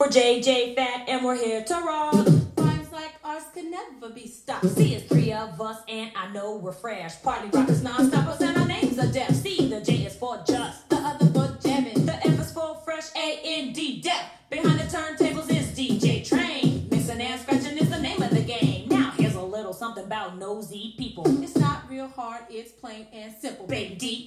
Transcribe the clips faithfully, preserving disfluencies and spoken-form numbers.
We're J J Fat and we're here to rock. Rhymes like ours can never be stopped. See, it's three of us and I know we're fresh. Party rockers, non-stoppers, and our names are deaf. See, the J is for just, the other for jamming, the F is for fresh, A N D, deaf. Behind the turntables is D J Train. Mixing and scratching is the name of the game. Now here's a little something about nosy people. It's not real hard, it's plain and simple. Baby D.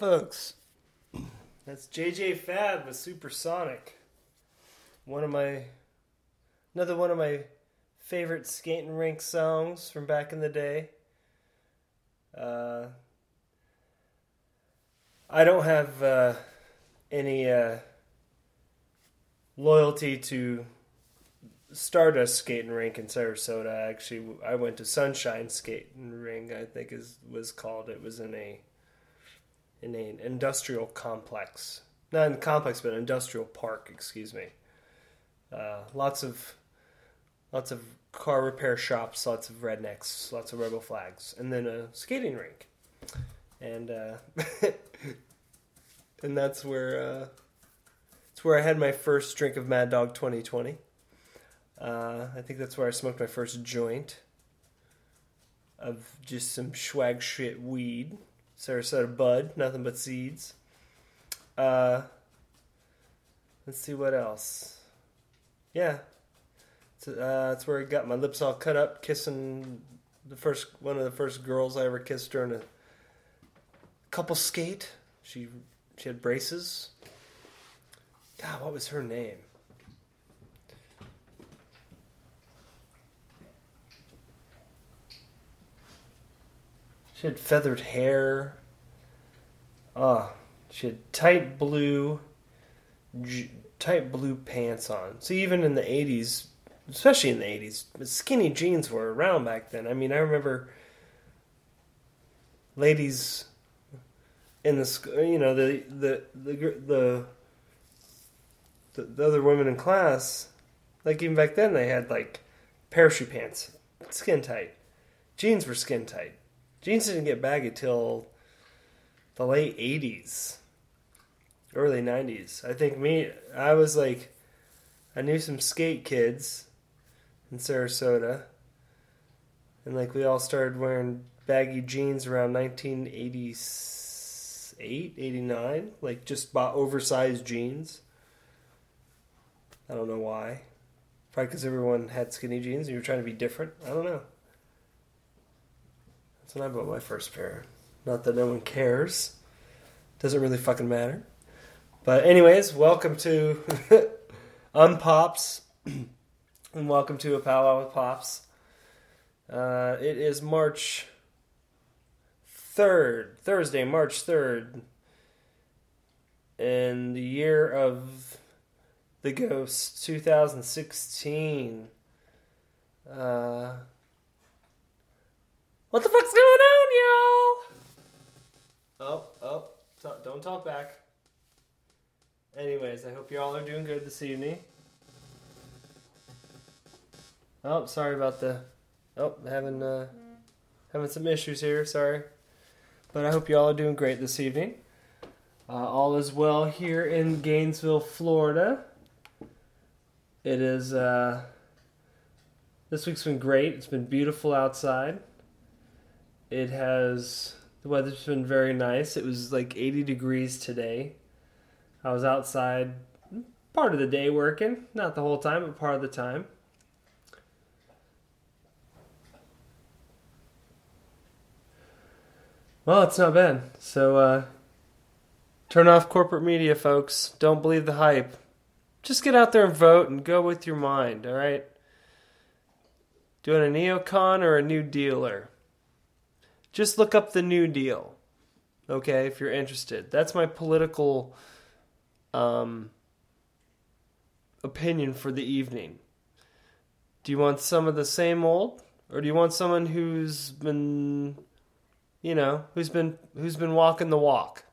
Folks, that's J J Fab with Supersonic. One of my, another one of my favorite skating rink songs from back in the day. Uh, I don't have uh, any uh, loyalty to Stardust Skating Rink in Sarasota. Actually, I went to Sunshine Skating Rink. I think is was called. It was in a in an industrial complex. Not in the complex, but an industrial park, excuse me. Uh, lots of lots of car repair shops, lots of rednecks, lots of rebel flags, and then a skating rink. And uh, and that's where uh, that's where I had my first drink of Mad Dog twenty twenty. Uh, I think that's where I smoked my first joint of just some swag shit weed. Sarasota bud, nothing but seeds. Uh, Let's see what else. Yeah. It's, uh, that's where I got my lips all cut up, kissing the first one of the first girls I ever kissed during a couple skate. She she had braces. God, what was her name? She had feathered hair. Ah, oh, she had tight blue, j- tight blue pants on. See, even in the eighties, especially in the eighties, skinny jeans were around back then. I mean, I remember ladies in the school, you know, the the the the the, the other women in class, like even back then, they had like parachute pants, skin tight. Jeans were skin tight. Jeans didn't get baggy till the late eighties, early nineties. I think me, I was like, I knew some skate kids in Sarasota, and like we all started wearing baggy jeans around nineteen eighty-eight, eighty-nine, like just bought oversized jeans. I don't know why. Probably because everyone had skinny jeans and you were trying to be different. I don't know. That's when I bought my first pair. Not that no one cares. Doesn't really fucking matter. But anyways, welcome to Unpops. And welcome to A Powwow with Pops. Uh, it is March third. Thursday, March third. In the year of the Ghost, two thousand sixteen. Uh, what the fuck's going on, y'all? Oh, oh, don't talk back. Anyways, I hope you all are doing good this evening. Oh, sorry about the... Oh, having uh, having some issues here, sorry. But I hope you all are doing great this evening. Uh, all is well here in Gainesville, Florida. It is... Uh, this week's been great. It's been beautiful outside. It has... The weather's been very nice. It was like eighty degrees today. I was outside part of the day working. Not the whole time, but part of the time. Well, it's not bad. So, uh, turn off corporate media, folks. Don't believe the hype. Just get out there and vote and go with your mind, all right? Doing a neocon or a New Dealer? Just look up the New Deal, okay, if you're interested. That's my political um, opinion for the evening. Do you want some of the same old, or do you want someone who's been, you know, who's been who's been walking the walk?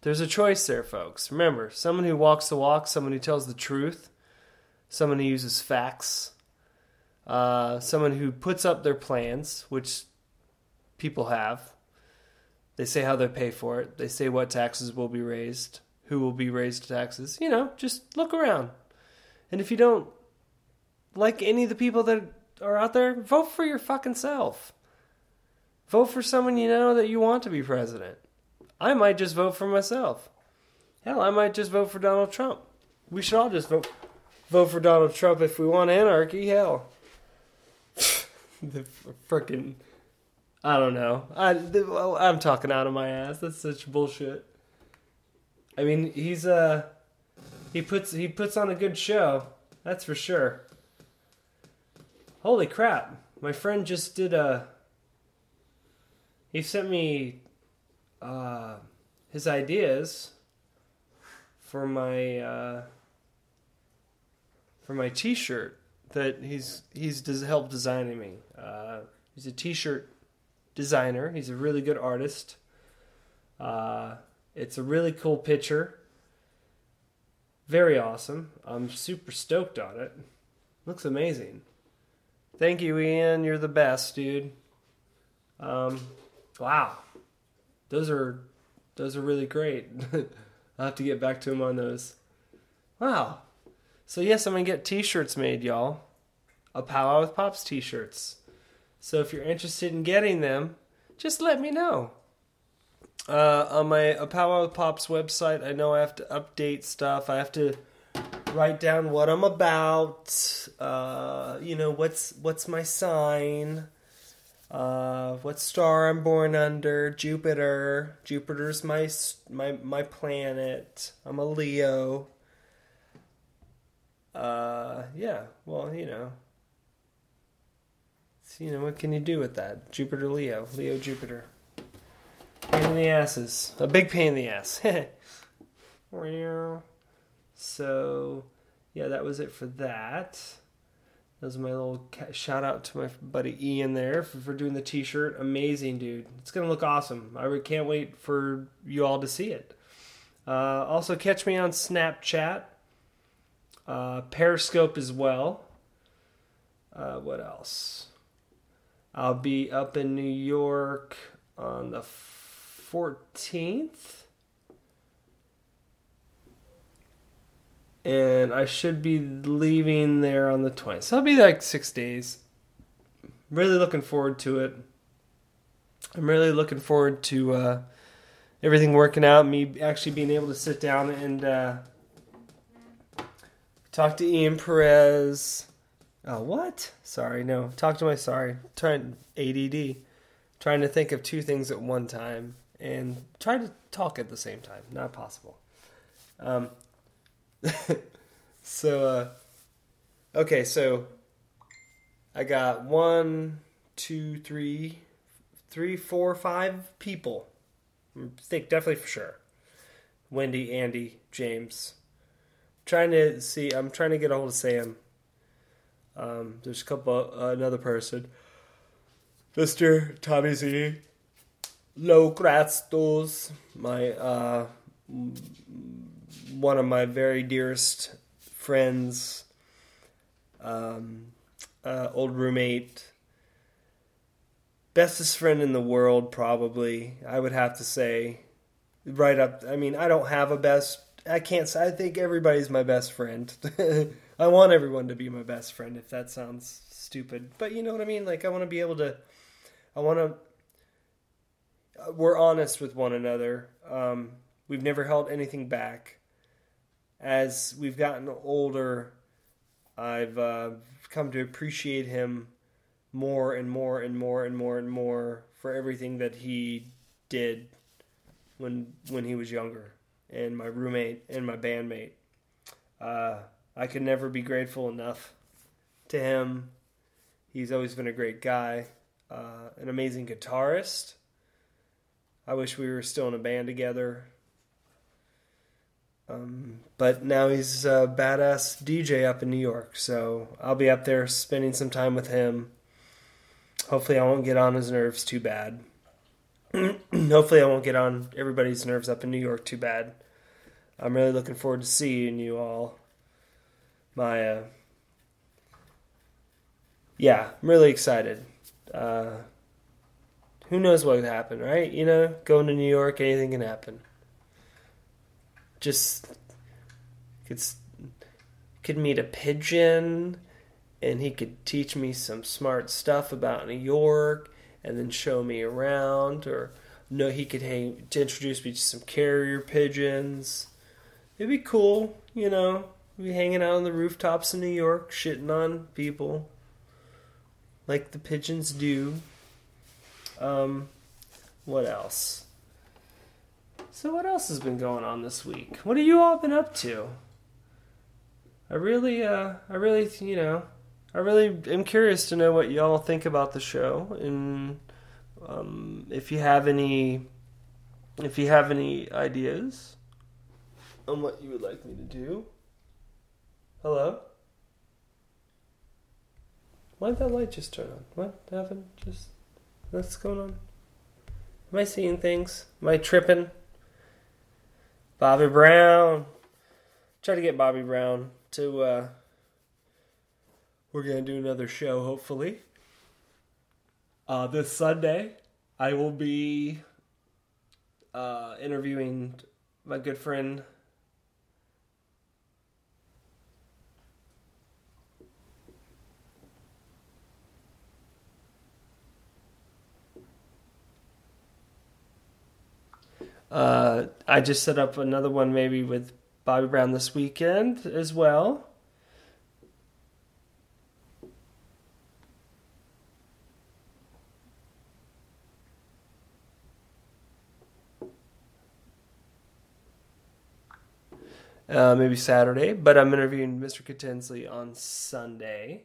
There's a choice there, folks. Remember, someone who walks the walk, someone who tells the truth, someone who uses facts, uh, someone who puts up their plans, which... people have. They say how they pay for it. They say what taxes will be raised, who will be raised taxes. You know, just look around. And if you don't like any of the people that are out there, vote for your fucking self. Vote for someone you know that you want to be president. I might just vote for myself. Hell, I might just vote for Donald Trump. We should all just vote vote for Donald Trump if we want anarchy. Hell. The frickin'... I don't know. I, I'm talking out of my ass. That's such bullshit. I mean, he's uh, he puts he puts on a good show. That's for sure. Holy crap! My friend just did a. He sent me, uh, his ideas. For my uh. For my T-shirt that he's he's helped designing me. Uh, he's a T-shirt designer. He's a really good artist. Uh, it's a really cool picture. Very awesome. I'm super stoked on it. Looks amazing. Thank you, Ian. You're the best, dude. Um, wow. Those are those are really great. I'll have to get back to him on those. Wow. So yes, I'm going to get t-shirts made, y'all. A Powwow with Pops t-shirts. So if you're interested in getting them, just let me know. Uh, on my Powwow with Pops website, I know I have to update stuff. I have to write down what I'm about. Uh, you know, what's what's my sign? Uh, what star I'm born under? Jupiter. Jupiter's my my my planet. I'm a Leo. Uh, yeah. Well, you know. So, you know, what can you do with that? Jupiter, Leo, Leo, Jupiter. Pain in the asses. A big pain in the ass. So, yeah, that was it for that. That was my little shout out to my buddy Ian there for, for doing the t-shirt. Amazing, dude. It's going to look awesome. I can't wait for you all to see it. Uh, also, catch me on Snapchat. Uh, Periscope as well. Uh, what else? I'll be up in New York on the fourteenth, and I should be leaving there on the twentieth. So I'll be like six days. Really looking forward to it. I'm really looking forward to uh, everything working out. Me actually being able to sit down and uh, talk to Ian Perez. Oh, what? Sorry, no. Talk to my sorry. Trying A D D. Trying to think of two things at one time and try to talk at the same time. Not possible. Um, so, uh, okay, so I got one, two, three, three, four, five people. I think definitely for sure. Wendy, Andy, James. I'm trying to see, I'm trying to get a hold of Sam. Um, there's a couple, uh, another person. Mister Tommy Z, Lo Kratzdolls, my uh, one of my very dearest friends, um, uh, old roommate, bestest friend in the world, probably. I would have to say, right up. I mean, I don't have a best. I can't say. I think everybody's my best friend. I want everyone to be my best friend. If that sounds stupid, but you know what I mean. Like I want to be able to. I want to, we're honest with one another. Um, we've never held anything back. As we've gotten older, I've uh, come to appreciate him more and more and more and more and more for everything that he did when when he was younger, and my roommate and my bandmate. Uh, I could never be grateful enough to him. He's always been a great guy. Uh, an amazing guitarist. I wish we were still in a band together. Um, but now he's a badass D J up in New York, so I'll be up there spending some time with him. Hopefully I won't get on his nerves too bad. Hopefully I won't get on everybody's nerves up in New York too bad. I'm really looking forward to seeing you all. My, uh, yeah, I'm really excited. Uh, who knows what could happen, right? You know, going to New York, anything can happen. Just could could meet a pigeon, and he could teach me some smart stuff about New York, and then show me around. Or no, he could hang, to introduce me to some carrier pigeons. It'd be cool, you know. Be hanging out on the rooftops in New York, shitting on people. Like the pigeons do. Um, what else? So what else has been going on this week? What have you all been up to? I really, uh, I really, you know, I really am curious to know what y'all think about the show. And um, if you have any, if you have any ideas on what you would like me to do. Hello? Why did that light just turn on? What happened? Just, what's going on? Am I seeing things? Am I tripping? Bobby Brown. Try to get Bobby Brown to, uh, we're going to do another show, hopefully. Uh, this Sunday, I will be uh, interviewing my good friend, Uh, I just set up another one maybe with Bobby Brown this weekend as well. Uh, maybe Saturday, but I'm interviewing Mister Kottensley on Sunday,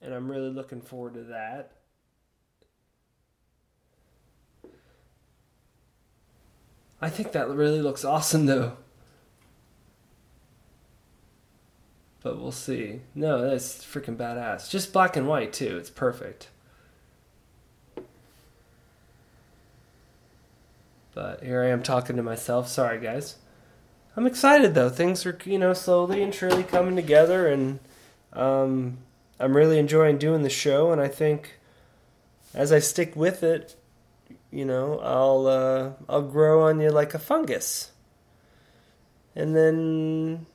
and I'm really looking forward to that. I think that really looks awesome, though. But we'll see. No, that's freaking badass. Just black and white, too. It's perfect. But here I am talking to myself. Sorry, guys. I'm excited, though. Things are, you know, slowly and surely coming together, and um, I'm really enjoying doing the show, and I think as I stick with it, you know, I'll uh, I'll grow on you like a fungus. And then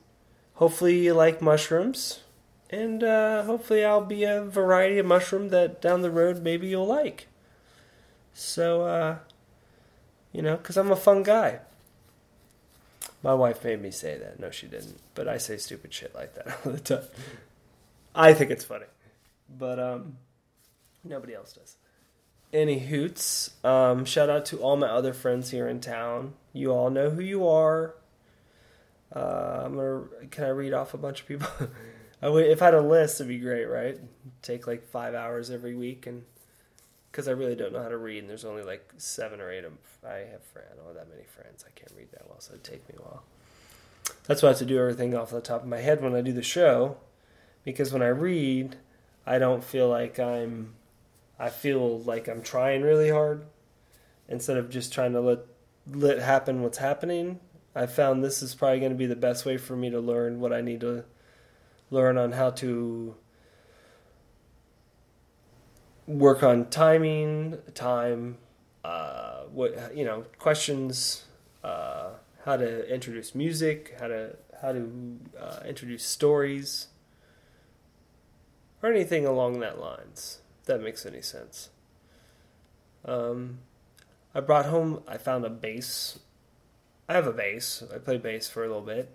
hopefully you like mushrooms, and uh, hopefully I'll be a variety of mushroom that down the road maybe you'll like. So, uh, you know, because I'm a fun guy. My wife made me say that. No, she didn't. But I say stupid shit like that all the time. I think it's funny. But um, nobody else does. Any hoots. Um, shout out to all my other friends here in town. You all know who you are. Uh, I'm gonna. Can I read off a bunch of people? I would, if I had a list, it'd be great, right? Take like five hours every week, and because I really don't know how to read, and there's only like seven or eight of them. I have friends. I don't have that many friends. I can't read that well, so it'd take me a while. That's why I have to do everything off the top of my head when I do the show, because when I read, I don't feel like I'm. I feel like I'm trying really hard instead of just trying to let let happen what's happening. I found this is probably going to be the best way for me to learn what I need to learn on how to work on timing, time, uh, what you know, questions, uh, how to introduce music, how to how to uh, introduce stories, or anything along that lines. That makes any sense. Um, I brought home, I found a bass. I have a bass. I played bass for a little bit.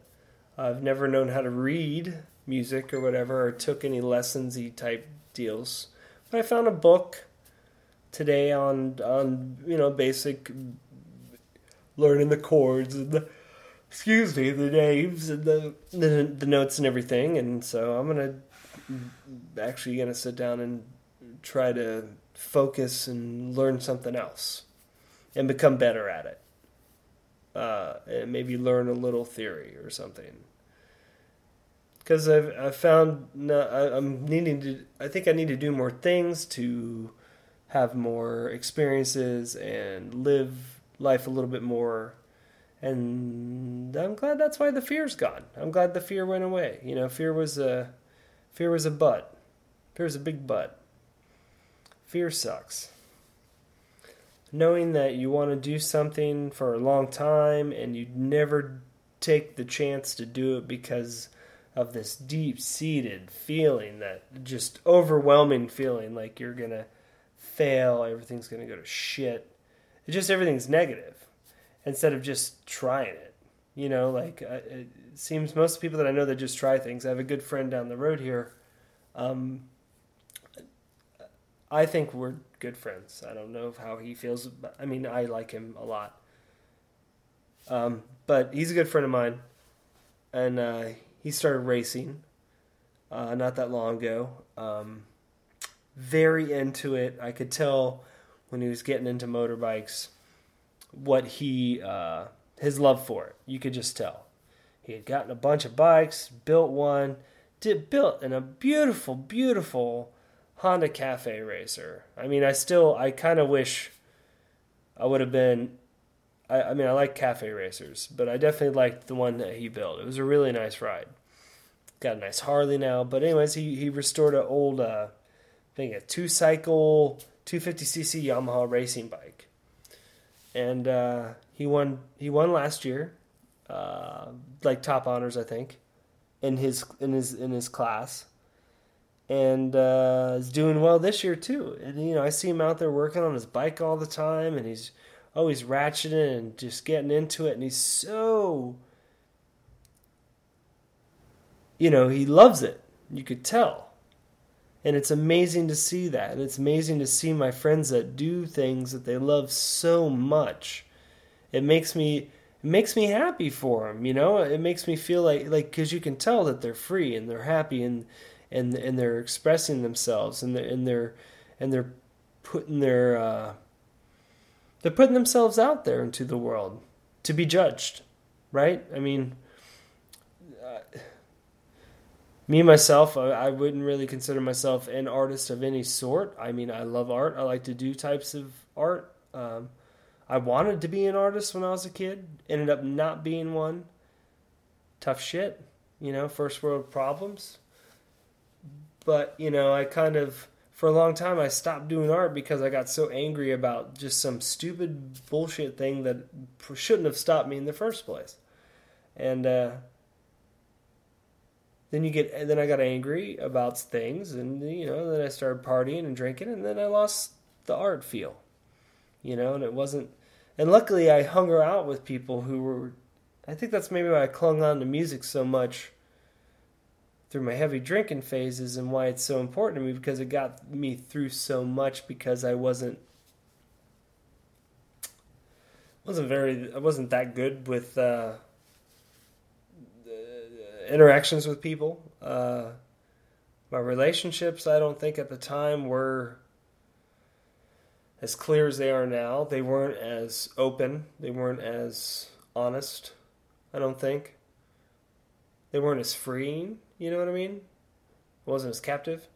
I've never known how to read music or whatever, or took any lessons-y type deals. But I found a book today on, on you know, basic learning the chords and the, excuse me, the names and the, the, the notes and everything. And so I'm going to, actually going to sit down and try to focus and learn something else and become better at it. Uh, and maybe learn a little theory or something. Because I've, I've found no, I, I'm needing to, I think I need to do more things to have more experiences and live life a little bit more. And I'm glad that's why the fear's gone. I'm glad the fear went away. You know, fear was a, fear was a butt. Fear was a big butt. Fear sucks. Knowing that you want to do something for a long time and you never take the chance to do it because of this deep-seated feeling, that just overwhelming feeling like you're going to fail, everything's going to go to shit. It's just everything's negative instead of just trying it. You know, like it seems most people that I know that just try things. I have a good friend down the road here. Um... I think we're good friends. I don't know how he feels. But, I mean, I like him a lot. Um, but he's a good friend of mine. And uh, he started racing uh, not that long ago. Um, very into it. I could tell when he was getting into motorbikes what he, uh, his love for it. You could just tell. He had gotten a bunch of bikes, built one, did built in a beautiful, beautiful Honda Cafe racer. I mean, I still, I kind of wish I would have been, I, I mean, I like cafe racers, but I definitely liked the one that he built. It was a really nice ride. Got a nice Harley now, but anyways, he, he restored an old, uh, I think a two-cycle, two fifty c c Yamaha racing bike. And uh, he won, he won last year, uh, like top honors, I think, in his, in his, in his class. And uh, is doing well this year, too. And, you know, I see him out there working on his bike all the time, and he's oh, he's ratcheting and just getting into it, and he's so, you know, he loves it. You could tell. And it's amazing to see that. And it's amazing to see my friends that do things that they love so much. It makes me, it makes me happy for them, you know? It makes me feel like, like, because you can tell that they're free and they're happy and and and they're expressing themselves and they're, and they're, and they're putting their, uh, they're putting themselves out there into the world to be judged, right? I mean... Uh, Me, myself, I wouldn't really consider myself an artist of any sort. I mean, I love art. I like to do types of art. Um, I wanted to be an artist when I was a kid. Ended up not being one. Tough shit. You know, first world problems. But, you know, I kind of, for a long time, I stopped doing art because I got so angry about just some stupid bullshit thing that shouldn't have stopped me in the first place. And, uh... Then you get, then I got angry about things, and you know, then I started partying and drinking, and then I lost the art feel, you know, and it wasn't. And luckily, I hung out with people who were. I think that's maybe why I clung on to music so much through my heavy drinking phases, and why it's so important to me, because it got me through so much. Because I wasn't wasn't very, I wasn't that good with. Uh, interactions with people. Uh, my relationships, I don't think at the time were as clear as they are now. They weren't as open. They weren't as honest, I don't think. They weren't as freeing, you know what I mean? It wasn't as captive.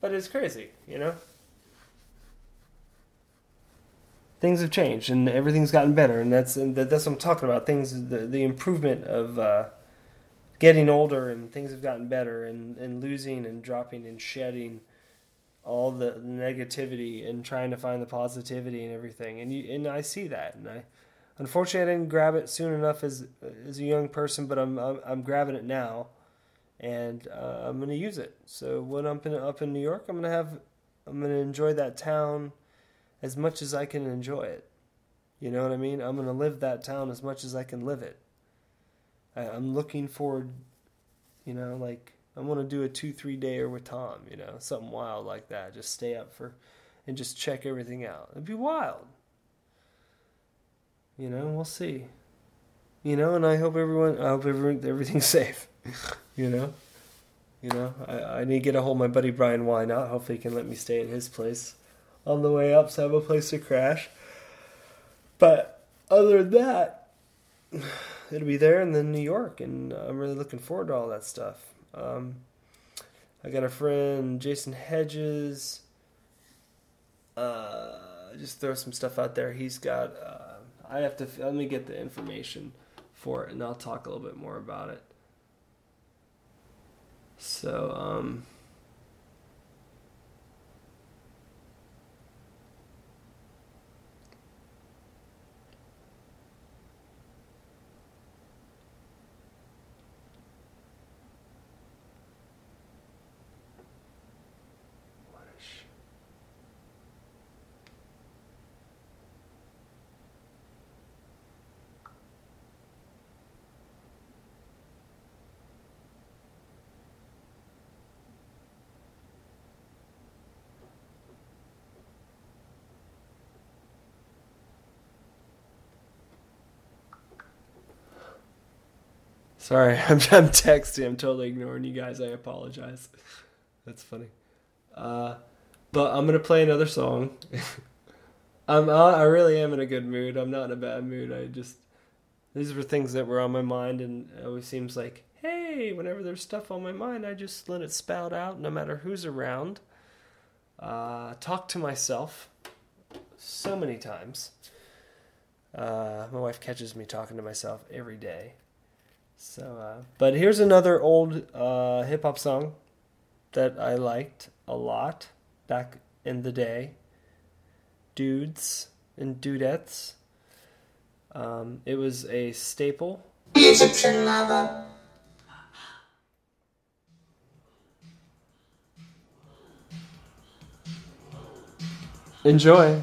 But it's crazy, you know? Things have changed, and everything's gotten better, and that's and that's what I'm talking about. Things, the, the improvement of... Uh, getting older, and things have gotten better, and, and losing and dropping and shedding all the negativity and trying to find the positivity and everything. And you, and I see that. And I, unfortunately, I didn't grab it soon enough as as a young person, but I'm I'm, I'm grabbing it now, and uh, I'm gonna use it. So when I'm in, up in New York, I'm gonna have I'm gonna enjoy that town as much as I can enjoy it. You know what I mean? I'm gonna live that town as much as I can live it. I'm looking forward, you know, like, I want to do a two, three dayer with Tom, you know, something wild like that. Just stay up for, and just check everything out. It'd be wild. You know, we'll see. You know, and I hope everyone, I hope everyone, everything's safe, you know. You know, I, I need to get a hold of my buddy Brian Wynott. Hopefully he can let me stay at his place on the way up so I have a place to crash. But other than that... It'll be there and then New York, and I'm really looking forward to all that stuff. Um, I got a friend, Jason Hedges. Uh, just throw some stuff out there. He's got. Uh, I have to. Let me get the information for it, and I'll talk a little bit more about it. So. Um, Sorry, I'm, I'm texting. I'm totally ignoring you guys. I apologize. That's funny. Uh, but I'm going to play another song. I'm, I really am in a good mood. I'm not in a bad mood. I just, these were things that were on my mind, and it always seems like, hey, whenever there's stuff on my mind, I just let it spout out no matter who's around. Uh, talk to myself so many times. Uh, my wife catches me talking to myself every day. So, uh, but here's another old uh, hip-hop song that I liked a lot back in the day. Dudes and Dudettes. Um, it was a staple. Egyptian Lover. Enjoy.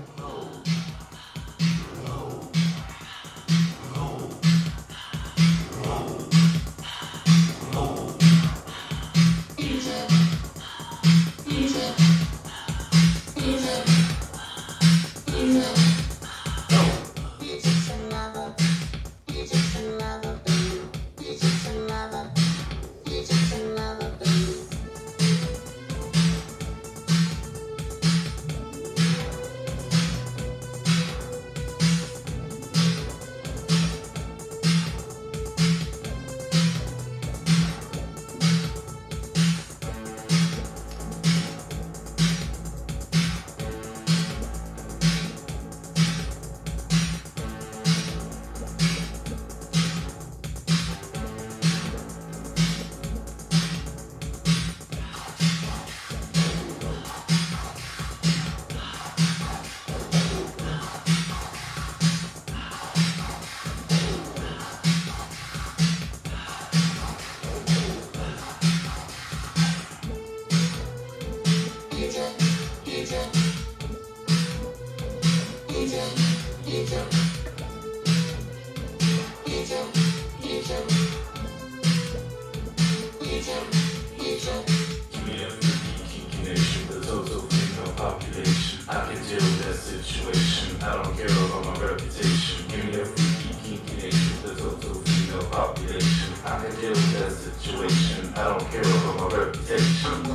situation. I don't care about my reputation.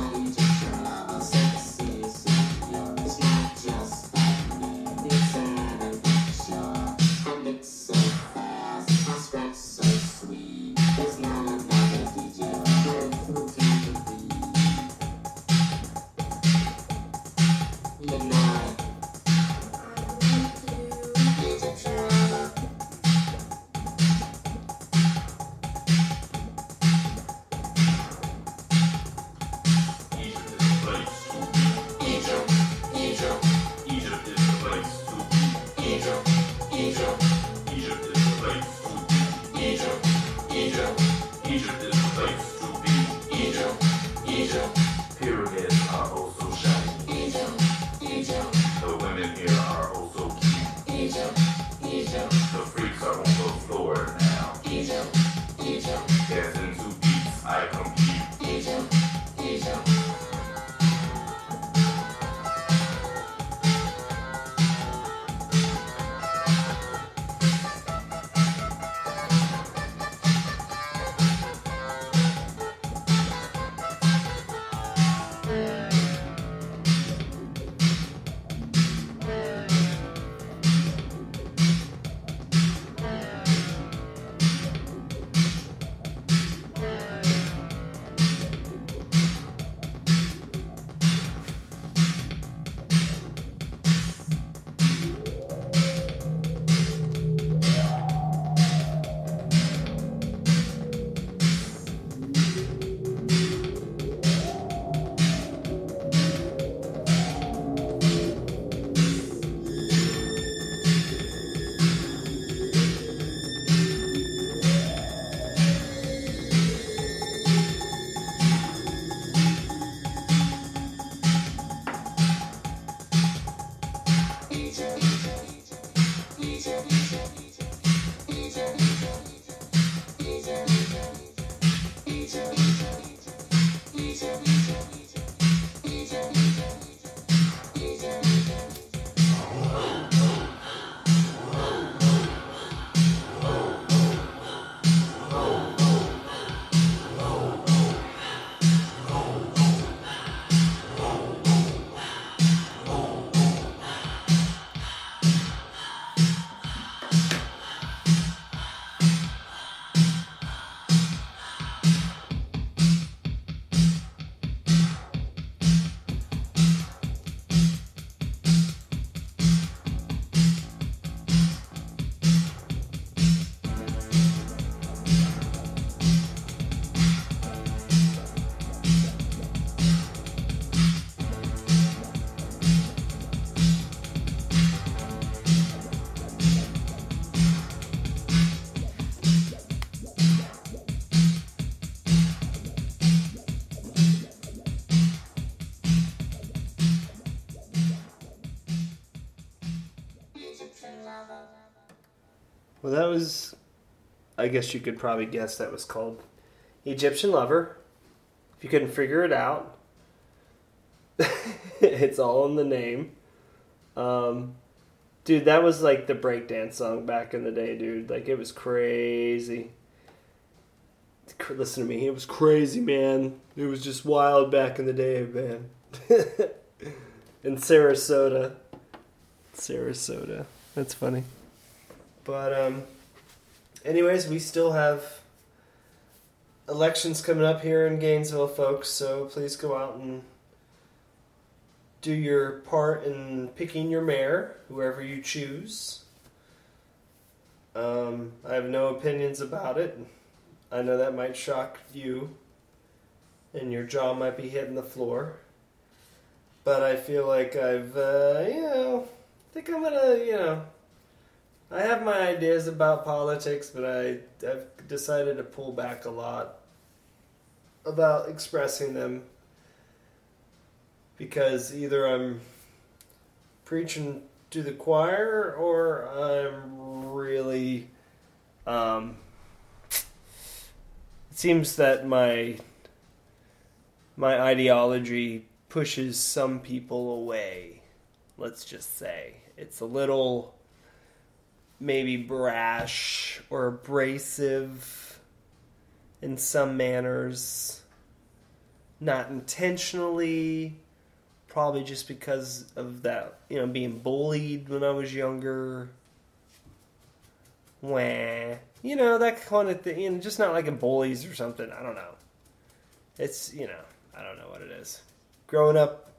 Well, that was, I guess you could probably guess that was called Egyptian Lover. If you couldn't figure it out, it's all in the name. Um, dude, that was like the breakdance song back in the day, dude. Like, it was crazy. Listen to me. It was crazy, man. It was just wild back in the day, man. In Sarasota. Sarasota. That's funny. But, um, anyways, we still have elections coming up here in Gainesville, folks, so please go out and do your part in picking your mayor, whoever you choose. Um, I have no opinions about it. I know that might shock you, and your jaw might be hitting the floor. But I feel like I've, uh, you know, I think I'm gonna, you know... I have my ideas about politics, but I, I've decided to pull back a lot about expressing them because either I'm preaching to the choir or I'm really... Um, it seems that my my ideology pushes some people away, let's just say. It's a little... maybe brash or abrasive in some manners, not intentionally, probably just because of that, you know, being bullied when I was younger. Wah. You know, that kind of thing. You know, just not like in bullies or something. I don't know. It's, you know, I don't know what it is. Growing up,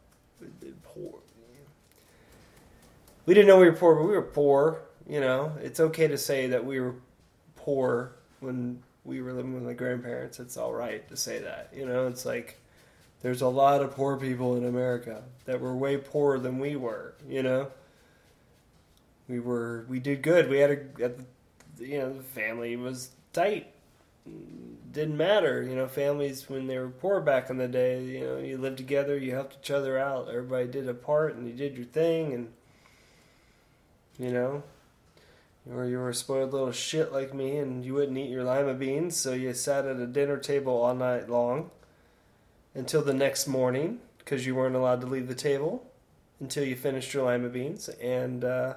poor. We didn't know we were poor, but we were poor. You know, it's okay to say that we were poor when we were living with my grandparents. It's all right to say that. You know, it's like there's a lot of poor people in America that were way poorer than we were. You know, we were we did good. We had a, you know, the family was tight. Didn't matter. You know, families when they were poor back in the day. You know, you lived together, you helped each other out. Everybody did a part, and you did your thing, and you know. Or you were a spoiled little shit like me and you wouldn't eat your lima beans, so you sat at a dinner table all night long until the next morning because you weren't allowed to leave the table until you finished your lima beans. And uh,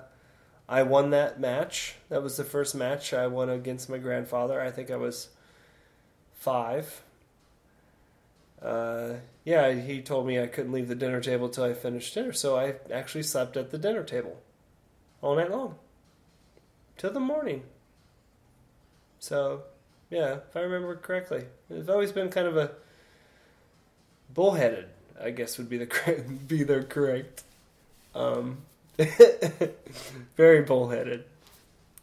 I won that match. That was the first match I won against my grandfather. I think I was five. Uh, yeah, he told me I couldn't leave the dinner table until I finished dinner, so I actually slept at the dinner table all night long. Till the morning. So, yeah, if I remember correctly. It's always been kind of a bullheaded, I guess would be the, be the correct. Um, very bullheaded.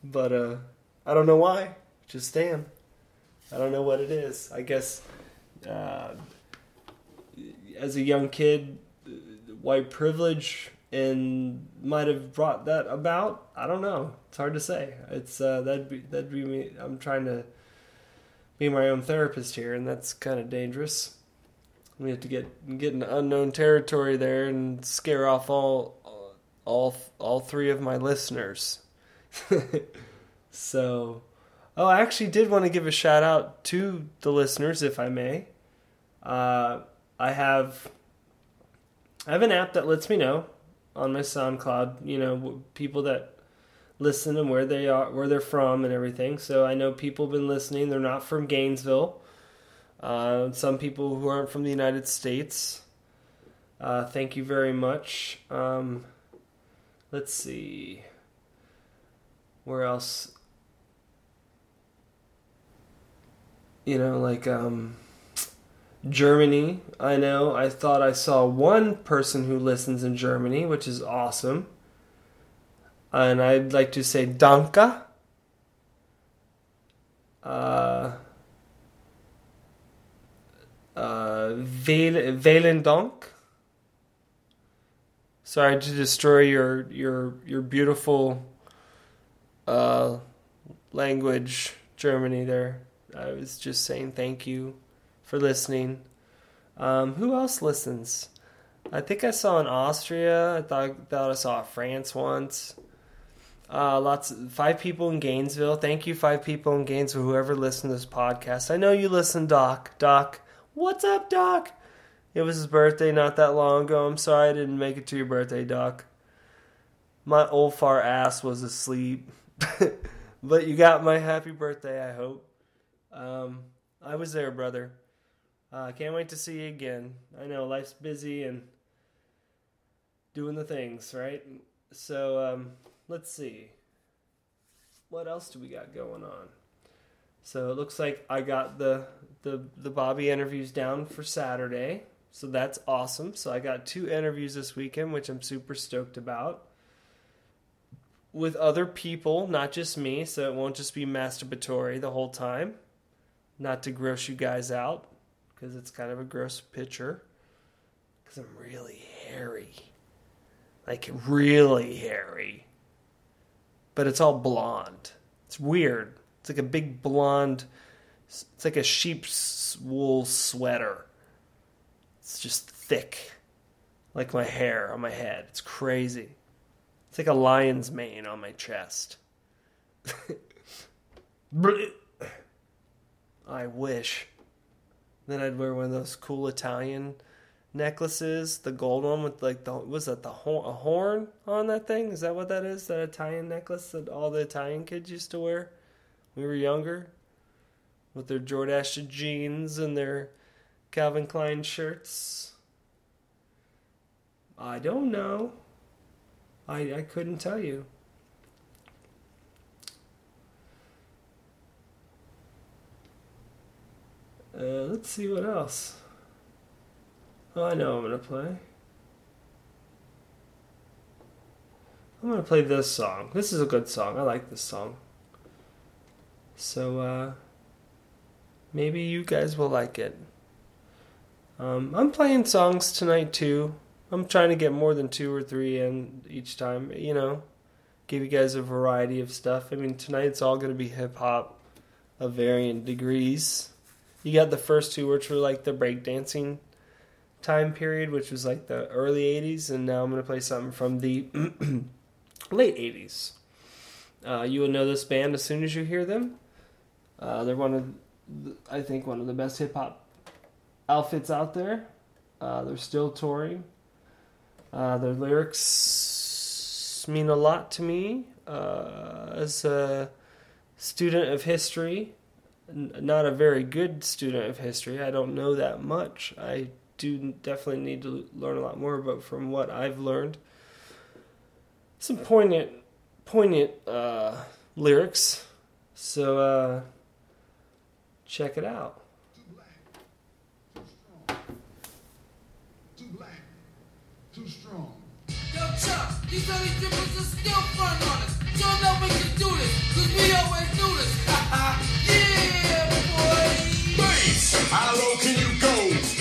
But uh, I don't know why. Just damn. I don't know what it is. I guess uh, as a young kid, white privilege... and might have brought that about. I don't know. It's hard to say. It's uh, that'd be that'd be me. I'm trying to be my own therapist here, and that's kind of dangerous. We have to get get into unknown territory there and scare off all all all three of my listeners. So, oh, I actually did want to give a shout out to the listeners, if I may. Uh, I have I have an app that lets me know. On my SoundCloud, you know, people that listen and where they are, where they're from and everything. So I know people have been listening. They're not from Gainesville. Uh, some people who aren't from the United States. Uh, thank you very much. Um, let's see. Where else? You know, like... Um, Germany, I know. I thought I saw one person who listens in Germany, which is awesome. And I'd like to say danke. Uh, uh, vielen Dank. Sorry to destroy your your your beautiful uh, language, Germany there. I was just saying thank you. For listening. Um, who else listens? I think I saw in Austria. I thought, thought I saw France once. Uh, lots of, five people in Gainesville. Thank you, five people in Gainesville, whoever listened to this podcast. I know you listen, Doc. Doc, what's up, Doc? It was his birthday not that long ago. I'm sorry I didn't make it to your birthday, Doc. My old far ass was asleep. But you got my happy birthday, I hope. Um, I was there, brother. I uh, can't wait to see you again. I know life's busy and doing the things, right? So um, let's see. What else do we got going on? So it looks like I got the, the, the Bobby interviews down for Saturday. So that's awesome. So I got two interviews this weekend, which I'm super stoked about. With other people, not just me. So it won't just be masturbatory the whole time. Not to gross you guys out. Because it's kind of a gross picture. Because I'm really hairy. Like, really hairy. But it's all blonde. It's weird. It's like a big blonde... It's like a sheep's wool sweater. It's just thick. Like my hair on my head. It's crazy. It's like a lion's mane on my chest. I wish... Then I'd wear one of those cool Italian necklaces, the gold one with like the was that the horn, a horn on that thing? Is that what that is? That Italian necklace that all the Italian kids used to wear when we were younger? with their Jordache jeans and their Calvin Klein shirts. I don't know. I I couldn't tell you. Uh, let's see what else. Oh, I know I'm going to play. I'm going to play this song. This is a good song. I like this song. So, uh, maybe you guys will like it. Um, I'm playing songs tonight, too. I'm trying to get more than two or three in each time, you know. Give you guys a variety of stuff. I mean, tonight's all going to be hip-hop of varying degrees. You got the first two, which were like the breakdancing time period, which was like the early eighties, and now I'm going to play something from the late eighties. Uh, you will know this band as soon as you hear them. Uh, they're one of, the, I think, one of the best hip-hop outfits out there. Uh, they're still touring. Uh, their lyrics mean a lot to me uh, as a student of history. Not a very good student of history. I don't know that much. I do definitely need to learn a lot more, but from what I've learned, some poignant, poignant uh, lyrics. So uh, check it out. Too black, too strong, too strong. Yo, Chuck, these other differences are still front on us. Don't know we can do this, cause we always do this. Ha ha, yeah, boy. Bass, how low can you go?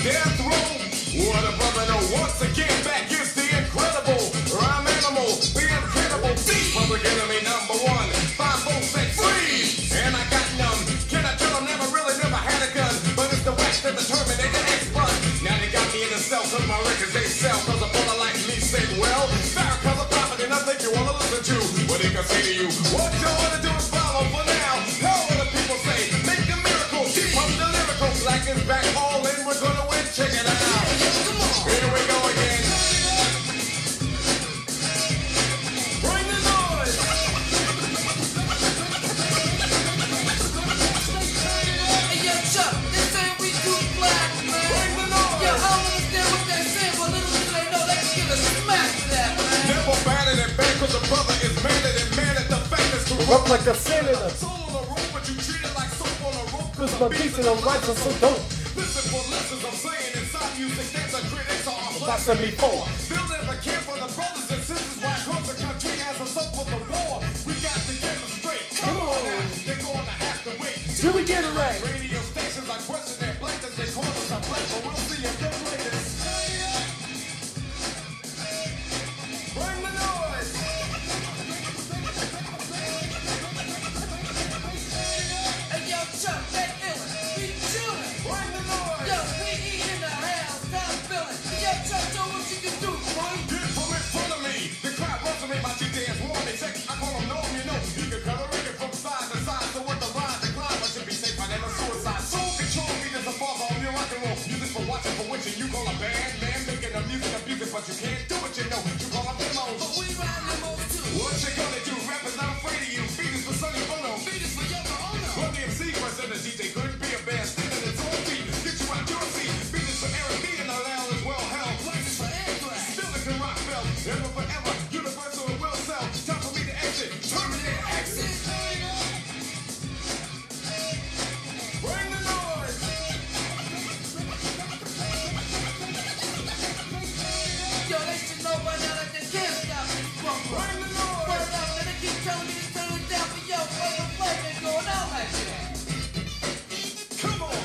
Death Row, what a bummer. Once again, back is the incredible rhyme animal, the incredible beat. Public Enemy number one, five, four, six, freeze. And I got numb. Can I tell them never really never had a gun? But it's the wax that determined they the X one. Now they got me in the cell, cause my records they sell. Cause a brother like me say, well, Farrah comes a prophet and I think you wanna listen to what he can say to you. What you wanna do is follow for now. Hell, what the people say, make the miracle. Keep up the lyrical, black is back, all in, we're gonna win. Check it out. Come on. Here we go again. Bring the noise. Hey, yo, Chuck, this ain't we do black, man. Bring the noise. Yo, I don't understand what they're saying, but little do they know they can give a smack to that, man. Never batted and bad, cause the brother is madder than mad at the fact that's corrupt like a senator. Soul on the rope, but you treat it like soap on a rope. Cause my beats and the rights are so dope. Listen for lessons I'm saying inside music that the critics are a blessing before. Build as a camp for the brothers and sisters while across the country has a soap for the war. We got to get them straight. Come on now, they're going to have to wait. Till we get it right. Radio stations are questioning their blackness. They call us a black, but we'll see if they're later. Bring the noise. Hey, yo, Chuck, they ill. We chillin'. Bring the noise. Yo, we eat in the house, down feeling. Yo, Chuck, show what you can do, boy. Get from in front of me. The crowd runs to me, my two dance warm. They check, I call them norm, you know. You can cover it from side to side. So with the line, the climb, I should be safe. I never suicide. So control me, there's a father on your rock and roll. Use this for watching, for witching. You call a band, man, making a music, abuse it, but you can't do it, you know. You call a demo. But we ride demos too. What you gonna do? Rappers not afraid of you. Feed us for Sonny Bono. Feed us for Yoko Ono. Well, the M C was in the D J couldn't be a band. Never forever, universal and well self. Time for me to exit, terminate exit. Bring the noise. Yo, they should know by now that they can't stop me. Bring the noise. First off, then they keep telling me to turn it down, but yo, play the play, they're going out like that. Come on.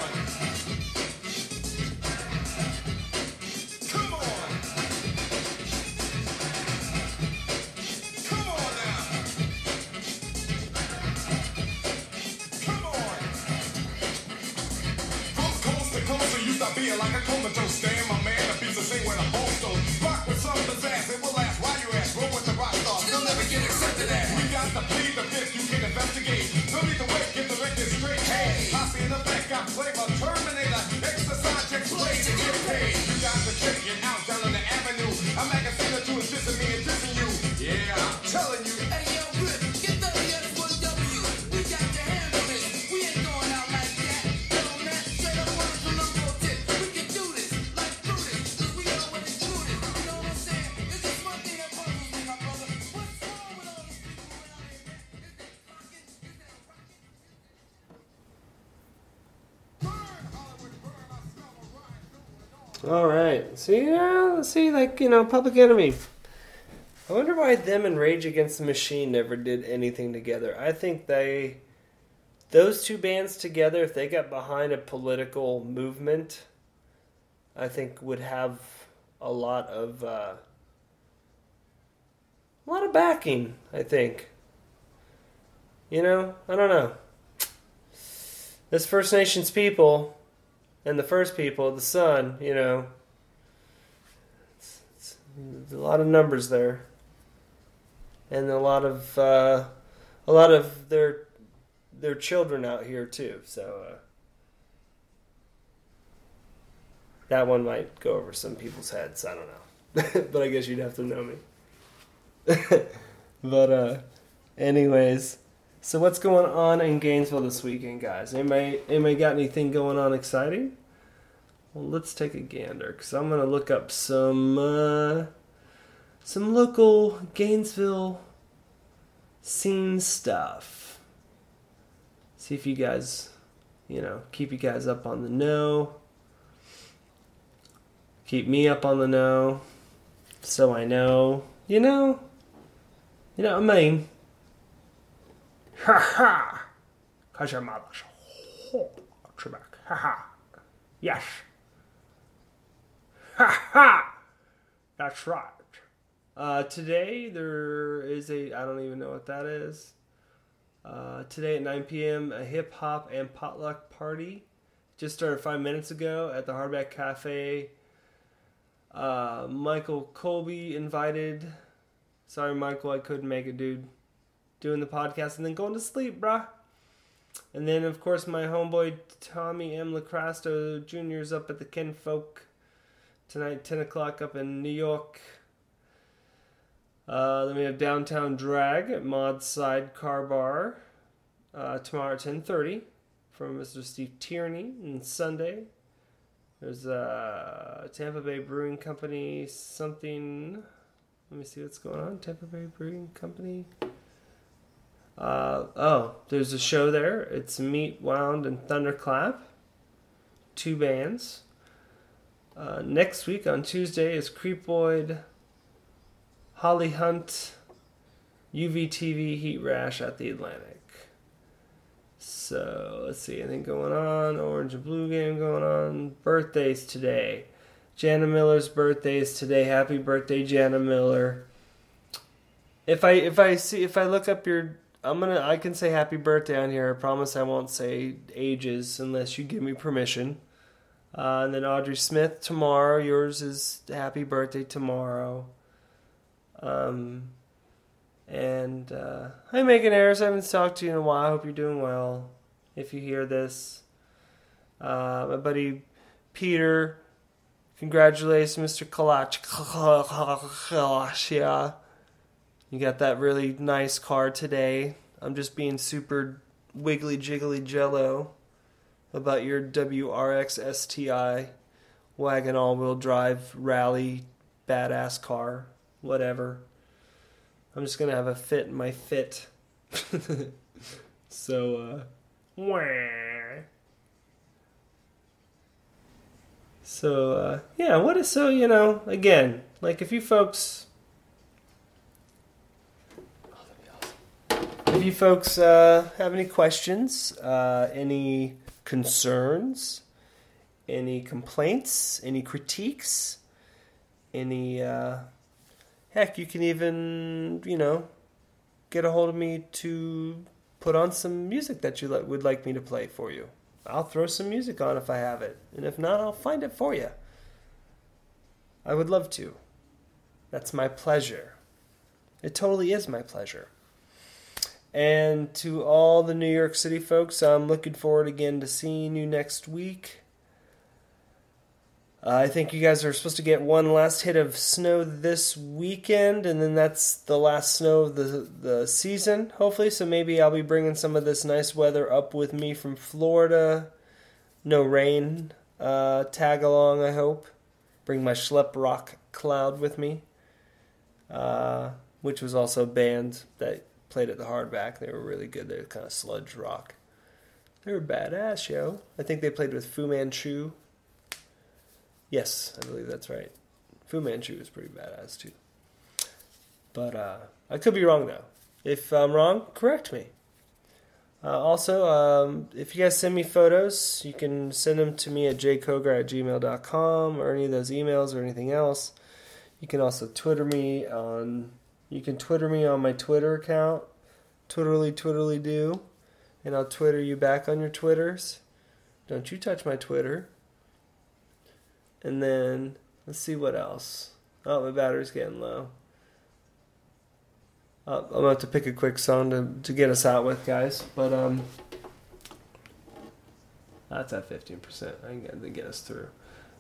Being like a comatose, stand my man, a piece of thing with a bolster. Rock with some disaster, it will last. Why you ask? Roll with the rock stars, you'll never get accepted at. We got to plead the fifth, you can investigate. No need to wait, get the record straight. Hey, I see in the back, I play my Terminator. Exercise, check, play to get paid. You got to check it out down on the avenue. I'm like a sinner to assist me and dissing you. Yeah, I'm telling you. Hey, yo, Rip, get the E S one W. We got to handle this. We ain't going out like that. All right. See, yeah, see, like, you know, Public Enemy. I wonder why them and Rage Against the Machine never did anything together. I think they, those two bands together, if they got behind a political movement, I think would have a lot of, uh, a lot of backing, I think. You know, I don't know. This First Nations people and the first people, the sun, you know, it's, it's, there's a lot of numbers there, and a lot of uh, a lot of their their children out here too. So uh, that one might go over some people's heads. I don't know, but I guess you'd have to know me. But uh, anyways. So what's going on in Gainesville this weekend, guys? Anybody, anybody got anything going on exciting? Well, let's take a gander, because I'm going to look up some uh, some local Gainesville scene stuff. See if you guys, you know, keep you guys up on the know. Keep me up on the know, so I know. You know, you know what I mean? Ha ha! Cause your mother's hot, Trebek. Ha ha! Yes! Ha ha! That's right. Uh, today there is a, I don't even know what that is. Uh, today at nine p.m. a hip hop and potluck party. Just started five minutes ago at the Hardback Cafe. Uh, Michael Colby invited. Sorry, Michael, I couldn't make it, dude. Doing the podcast and then going to sleep, bruh. And then, of course, my homeboy Tommy M. Lo Kratzdolls Junior is up at the Ken Folk tonight, ten o'clock up in New York. Uh, then we have Downtown Drag at Mod Side Car Bar uh, tomorrow at ten thirty from Mister Steve Tierney. And Sunday, there's uh, Tampa Bay Brewing Company something. Let me see what's going on. Tampa Bay Brewing Company. Uh, oh, there's a show there. It's Meat Wound and Thunderclap. Two bands. Uh, next week on Tuesday is Creepoid, Holly Hunt, U V T V, Heat Rash at the Atlantic. So, let's see. Anything going on? Orange and Blue game going on. Birthdays today. Jana Miller's birthday is today. Happy birthday, Jana Miller. If I, if I see, if I look up your... I'm gonna. I can say happy birthday on here. I promise I won't say ages unless you give me permission. Uh, and then Audrey Smith tomorrow. Yours is happy birthday tomorrow. Um, and uh, hi Megan Ayers. I haven't talked to you in a while. I hope you're doing well. If you hear this, uh, my buddy Peter, congratulations, Mister Kalach. Yeah. You got that really nice car today. I'm just being super wiggly jiggly jello about your W R X S T I wagon all-wheel drive rally badass car. Whatever. I'm just going to have a fit in my fit. So, uh... Wah. So, uh... yeah, what is... So, you know, again, like if you folks... If you folks uh, have any questions, uh, any concerns, any complaints, any critiques, any, uh, heck, you can even, you know, get a hold of me to put on some music that you li- would like me to play for you. I'll throw some music on if I have it, and if not, I'll find it for you. I would love to. That's my pleasure. It totally is my pleasure. And to all the New York City folks, I'm looking forward again to seeing you next week. Uh, I think you guys are supposed to get one last hit of snow this weekend, and then that's the last snow of the, the season, hopefully. So maybe I'll be bringing some of this nice weather up with me from Florida. No rain uh, tag along, I hope. Bring my Schlep Rock Cloud with me, uh, which was also banned that... Played at the Hardback. They were really good. They were kind of sludge rock. They were badass, yo. I think they played with Fu Manchu. Yes, I believe that's right. Fu Manchu is pretty badass, too. But uh, I could be wrong, though. If I'm wrong, correct me. Uh, also, um, if you guys send me photos, you can send them to me at j koger at gmail dot com or any of those emails or anything else. You can also Twitter me on... You can Twitter me on my Twitter account, Twitterly Twitterly Do, and I'll Twitter you back on your Twitters. Don't you touch my Twitter. And then, let's see what else. Oh, my battery's getting low. Uh, I'm going to have to pick a quick song to, to get us out with, guys. But, um, that's at fifteen percent. I can get, get us through.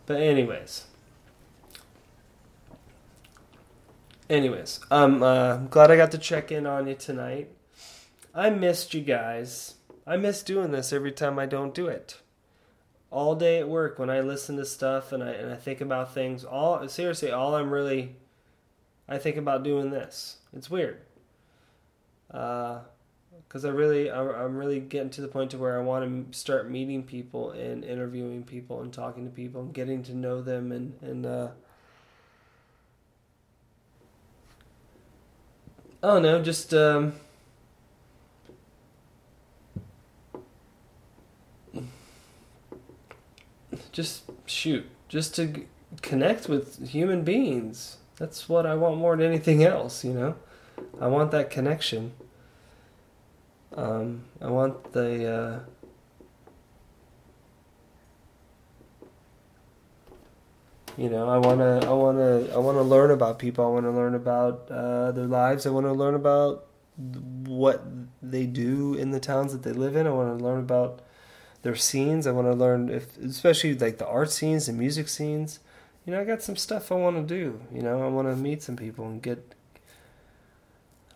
But anyways. Anyways, I'm uh, glad I got to check in on you tonight. I missed you guys. I miss doing this every time I don't do it. All day at work when I listen to stuff and I and I think about things, all seriously, all I'm really, I think about doing this. It's weird. Uh, because I really, I, I'm really getting to the point to where I want to start meeting people and interviewing people and talking to people and getting to know them and, and uh, I don't know, just, um, just shoot, just to g- connect with human beings. That's what I want more than anything else, you know? I want that connection. Um, I want the, uh, you know, I want to, I want to, I want to learn about people. I want to learn about, uh, their lives. I want to learn about what they do in the towns that they live in. I want to learn about their scenes. I want to learn, if especially like the art scenes and music scenes. You know, I got some stuff I want to do. You know, I want to meet some people and get,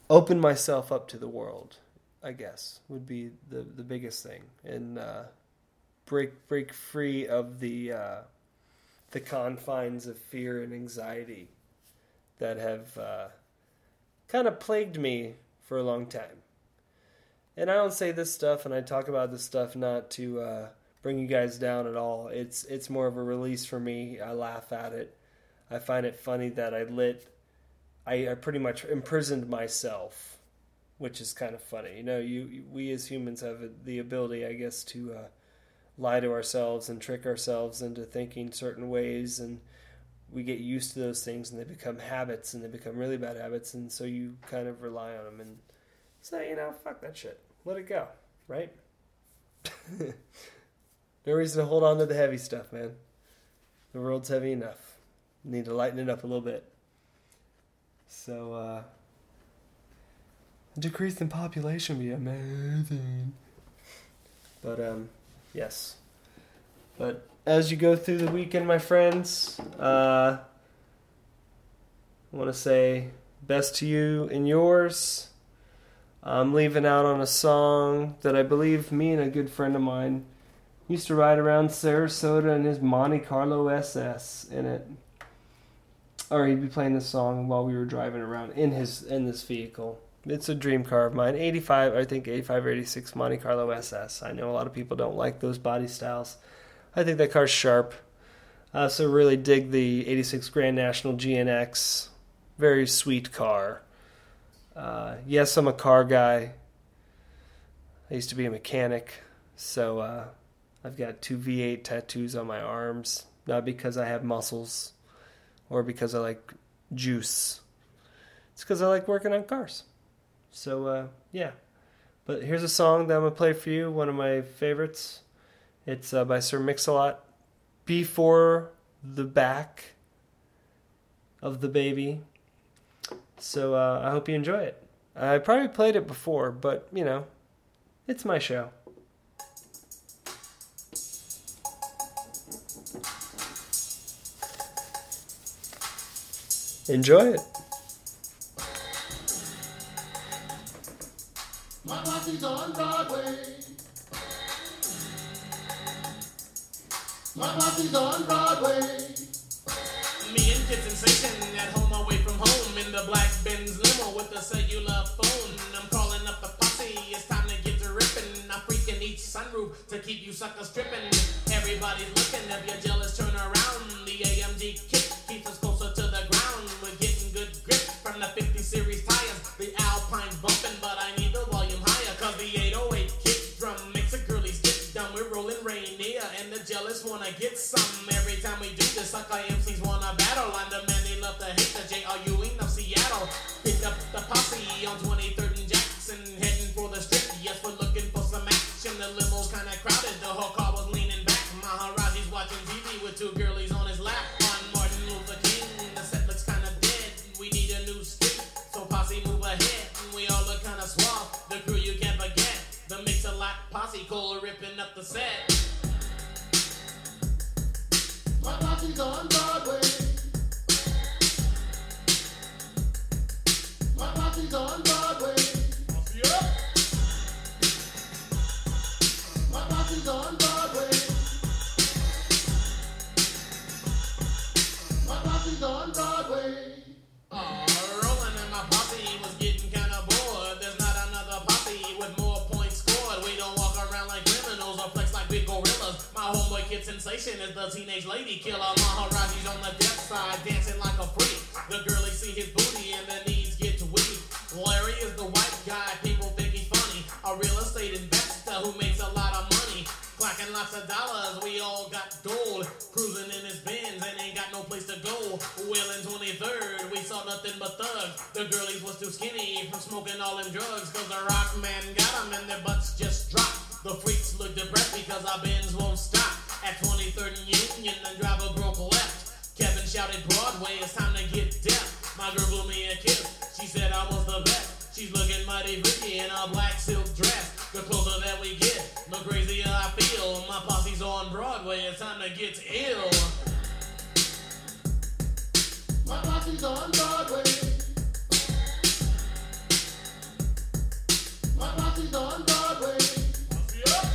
open myself up to the world, I guess, would be the, the biggest thing. And uh, break break free of the uh, the confines of fear and anxiety that have uh, kind of plagued me for a long time. And I don't say this stuff, and I talk about this stuff not to uh, bring you guys down at all. It's it's more of a release for me. I laugh at it. I find it funny that I lit, I, I pretty much imprisoned myself, which is kind of funny. You know, you we as humans have the ability, I guess, to uh, lie to ourselves and trick ourselves into thinking certain ways, and we get used to those things, and they become habits, and they become really bad habits, and so you kind of rely on them, and so, you know, fuck that shit. Let it go, right? No reason to hold on to the heavy stuff, man. The world's heavy enough. Need to lighten it up a little bit. So, uh... decrease in population would be amazing. But, um, yes. But as you go through the weekend, my friends, uh... I want to say best to you and yours. I'm leaving out on a song that I believe me and a good friend of mine used to ride around Sarasota in his Monte Carlo S S in it. Or he'd be playing this song while we were driving around in his in this vehicle. It's a dream car of mine. eighty-five, I think eighty-five or eighty-six Monte Carlo S S. I know a lot of people don't like those body styles. I think that car's sharp. I also really dig the eighty-six Grand National G N X. Very sweet car. Uh, yes, I'm a car guy. I used to be a mechanic, so uh, I've got two V eight tattoos on my arms, not because I have muscles or because I like juice. It's because I like working on cars. So, uh, yeah. But here's a song that I'm going to play for you, one of my favorites. It's uh, by Sir Mix-a-Lot, Before the Back of the Baby. So uh, I hope you enjoy it. I probably played it before, but, you know, it's my show. Enjoy it. My party's on Broadway. My party's on Broadway. Me and Kid Sensation at home away from home in the black Benz limo with a cellular phone. I'm calling up the posse, it's time to get to ripping. I'm freaking each sunroof to keep you suckers tripping. Everybody's looking, if you're jealous, turn around. The A M G kit keeps us closer to the ground. We're getting good grip from the fifty series tires. The Alpine's bumping, but I need the volume higher. Cause the eight oh eight kick drum makes a girly skip down. We're rolling Rainier, and the jealous wanna get some. Every time we do this, sucker M Cs wanna battle. I'm the man they love to hate, the J R U ain't of Seattle. Pick up the posse on twenty-third and Jackson, heading for the strip. Yes, we're looking for some action. The limo's kinda crowded, the whole car was leaning back. Maharaji's watching T V with two girlies on his lap. On Martin Luther King, the set looks kinda dead. We need a new stick, so posse move ahead. We all look kinda suave, the crew you can't forget. The Mix-a-Lot posse, Cole ripping up the set. My posse's on Broadway. My posse's on Broadway. Posse up. My posse's on Broadway. My posse's on Broadway. Aw, rolling in my posse was getting kinda bored. There's not another posse with more points scored. We don't walk around like criminals or flex like big gorillas. My homeboy Kid Sensation is the teenage lady killer. Maharaji's on the death side dancing like a freak. The girlies see his booty and the knees get weak. Larry is the white guy, people think he's funny. A real estate investor who makes a lot of money. Clacking lots of dollars, we all got gold. Cruising in his Benz and ain't got no place to go. Well, in twenty-third, we saw nothing but thugs. The girlies was too skinny from smoking all them drugs. Cause the rock man got them and their butts just dropped. The freaks look depressed because our Benz won't stop. At twenty-third and Union, the driver broke left. Kevin shouted, Broadway, it's time to get deaf. My girl blew me a kiss, she said I was the best. She's looking mighty pretty in a black silk dress. The closer that we get, the crazier I feel. My posse's on Broadway, it's time to get ill. My posse's on Broadway. My posse's on Broadway. Posse up.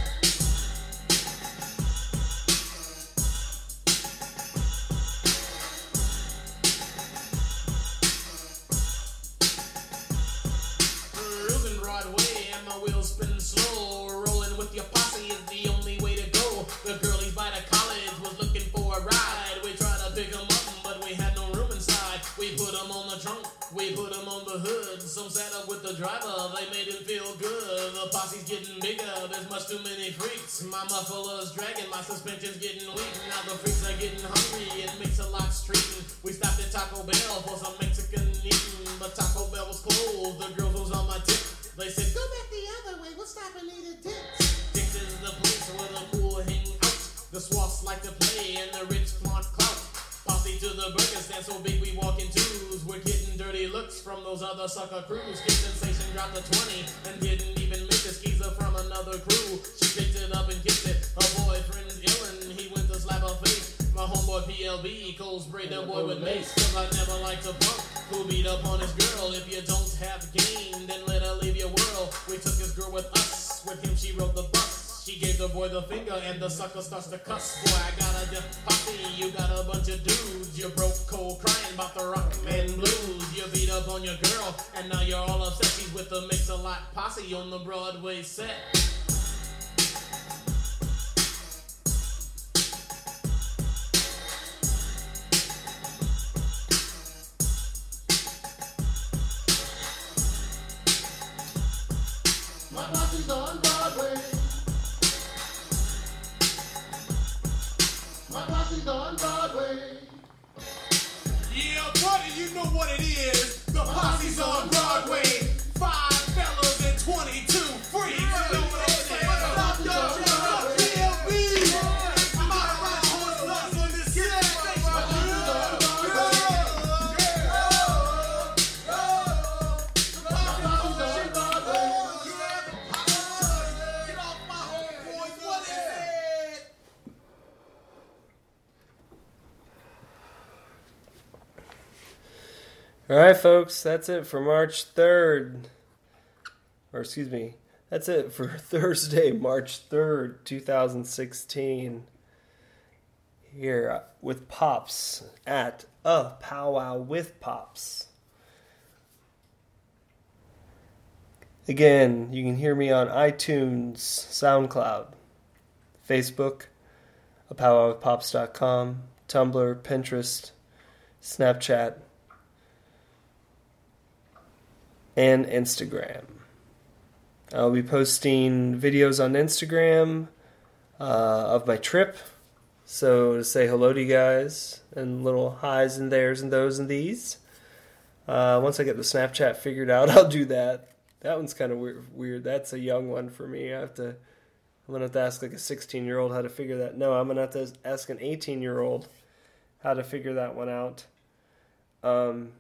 My wheels spinning slow, rolling with your posse is the only way to go. The girlies by the college was looking for a ride. We tried to pick them up, but we had no room inside. We put them on the trunk, we put them on the hood. Some sat up with the driver, they made him feel good. The posse's getting bigger, there's much too many freaks. My muffler's dragging, my suspension's getting weak. Now the freaks are getting hungry, it makes a lot streeting. We stopped at Taco Bell for some Mexican eating, but Taco Bell was closed, the girls was on my tip. They said, go back the other way, we'll stop and eat a dicks. Dicks is the place where the cool hang out. The swats like to play and the rich flaunt clout. Posse to the burger stand so big we walk in twos. We're getting dirty looks from those other sucker crews. Kid Sensation dropped a twenty and didn't even miss it. Skeezer from another crew, she picked it up and kissed it. Her boyfriend's illin', he went to slap her face. My homeboy P L B, Cole sprayed that boy with mace. Cause I never like to punk, who beat up on his girl. If you don't have game, then let her leave your world. We took his girl with us, with him she rode the bus. She gave the boy the finger and the sucker starts to cuss. Boy, I got a deaf posse, you got a bunch of dudes. You broke cold crying about the rock and blues. You beat up on your girl, and now you're all upset. She's with the Mix-a-Lot posse on the Broadway set. Alright folks, that's it for March third, or excuse me, that's it for Thursday, March third, two thousand sixteen, here with Pops at a Powwow with Pops. Again, you can hear me on iTunes, SoundCloud, Facebook, powwow with pops dot com, Tumblr, Pinterest, Snapchat, and Instagram. I'll be posting videos on Instagram uh, of my trip. So to say hello to you guys, and little highs and theirs and those and these. Uh, once I get the Snapchat figured out, I'll do that. That one's kind of weird. Weird. That's a young one for me. I have to. I'm gonna have to ask like a sixteen-year-old how to figure that. No, I'm gonna have to ask an eighteen-year-old how to figure that one out. Um.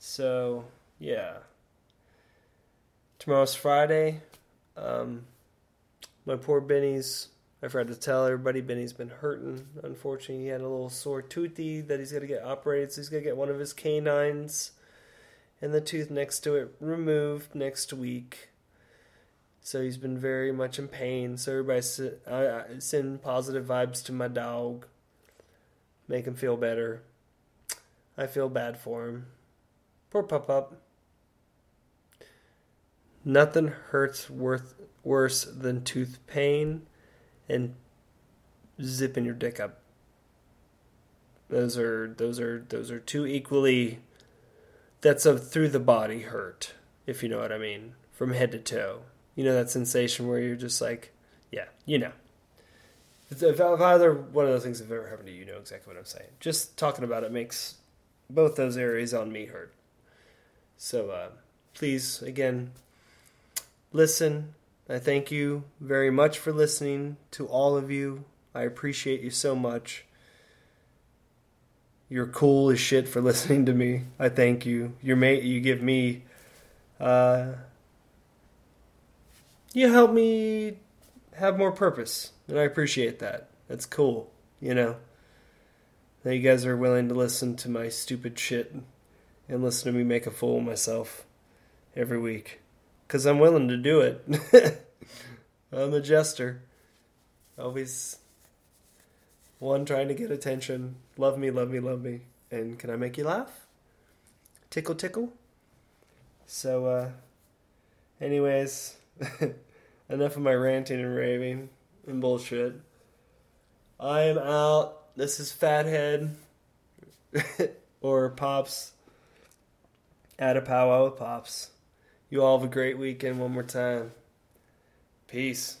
So yeah. Tomorrow's Friday. Um. My poor Benny's. I forgot to tell everybody Benny's been hurting. Unfortunately, he had a little sore toothy that he's gonna get operated. So he's gonna get one of his canines and the tooth next to it removed next week. So he's been very much in pain. So everybody I, I send positive vibes to my dog. Make him feel better. I feel bad for him. Poor pup-up. Nothing hurts worth, worse than tooth pain and zipping your dick up. Those are, those are, those are two equally... That's a through-the-body hurt, if you know what I mean, from head to toe. You know that sensation where you're just like, yeah, you know. If, if either one of those things have ever happened to you, you know exactly what I'm saying. Just talking about it makes both those areas on me hurt. So uh, please, again, listen. I thank you very much for listening to all of you. I appreciate you so much. You're cool as shit for listening to me. I thank you. You're mate. You give me, uh, you help me have more purpose, and I appreciate that. That's cool, you know. That you guys are willing to listen to my stupid shit and listen to me make a fool of myself every week, 'cause I'm willing to do it. I'm a jester. Always. One, trying to get attention. Love me, love me, love me. And can I make you laugh? Tickle, tickle. So, uh, anyways, enough of my ranting and raving and bullshit. I am out. This is Fathead or Pops at a powwow with Pops. You all have a great weekend one more time. Peace.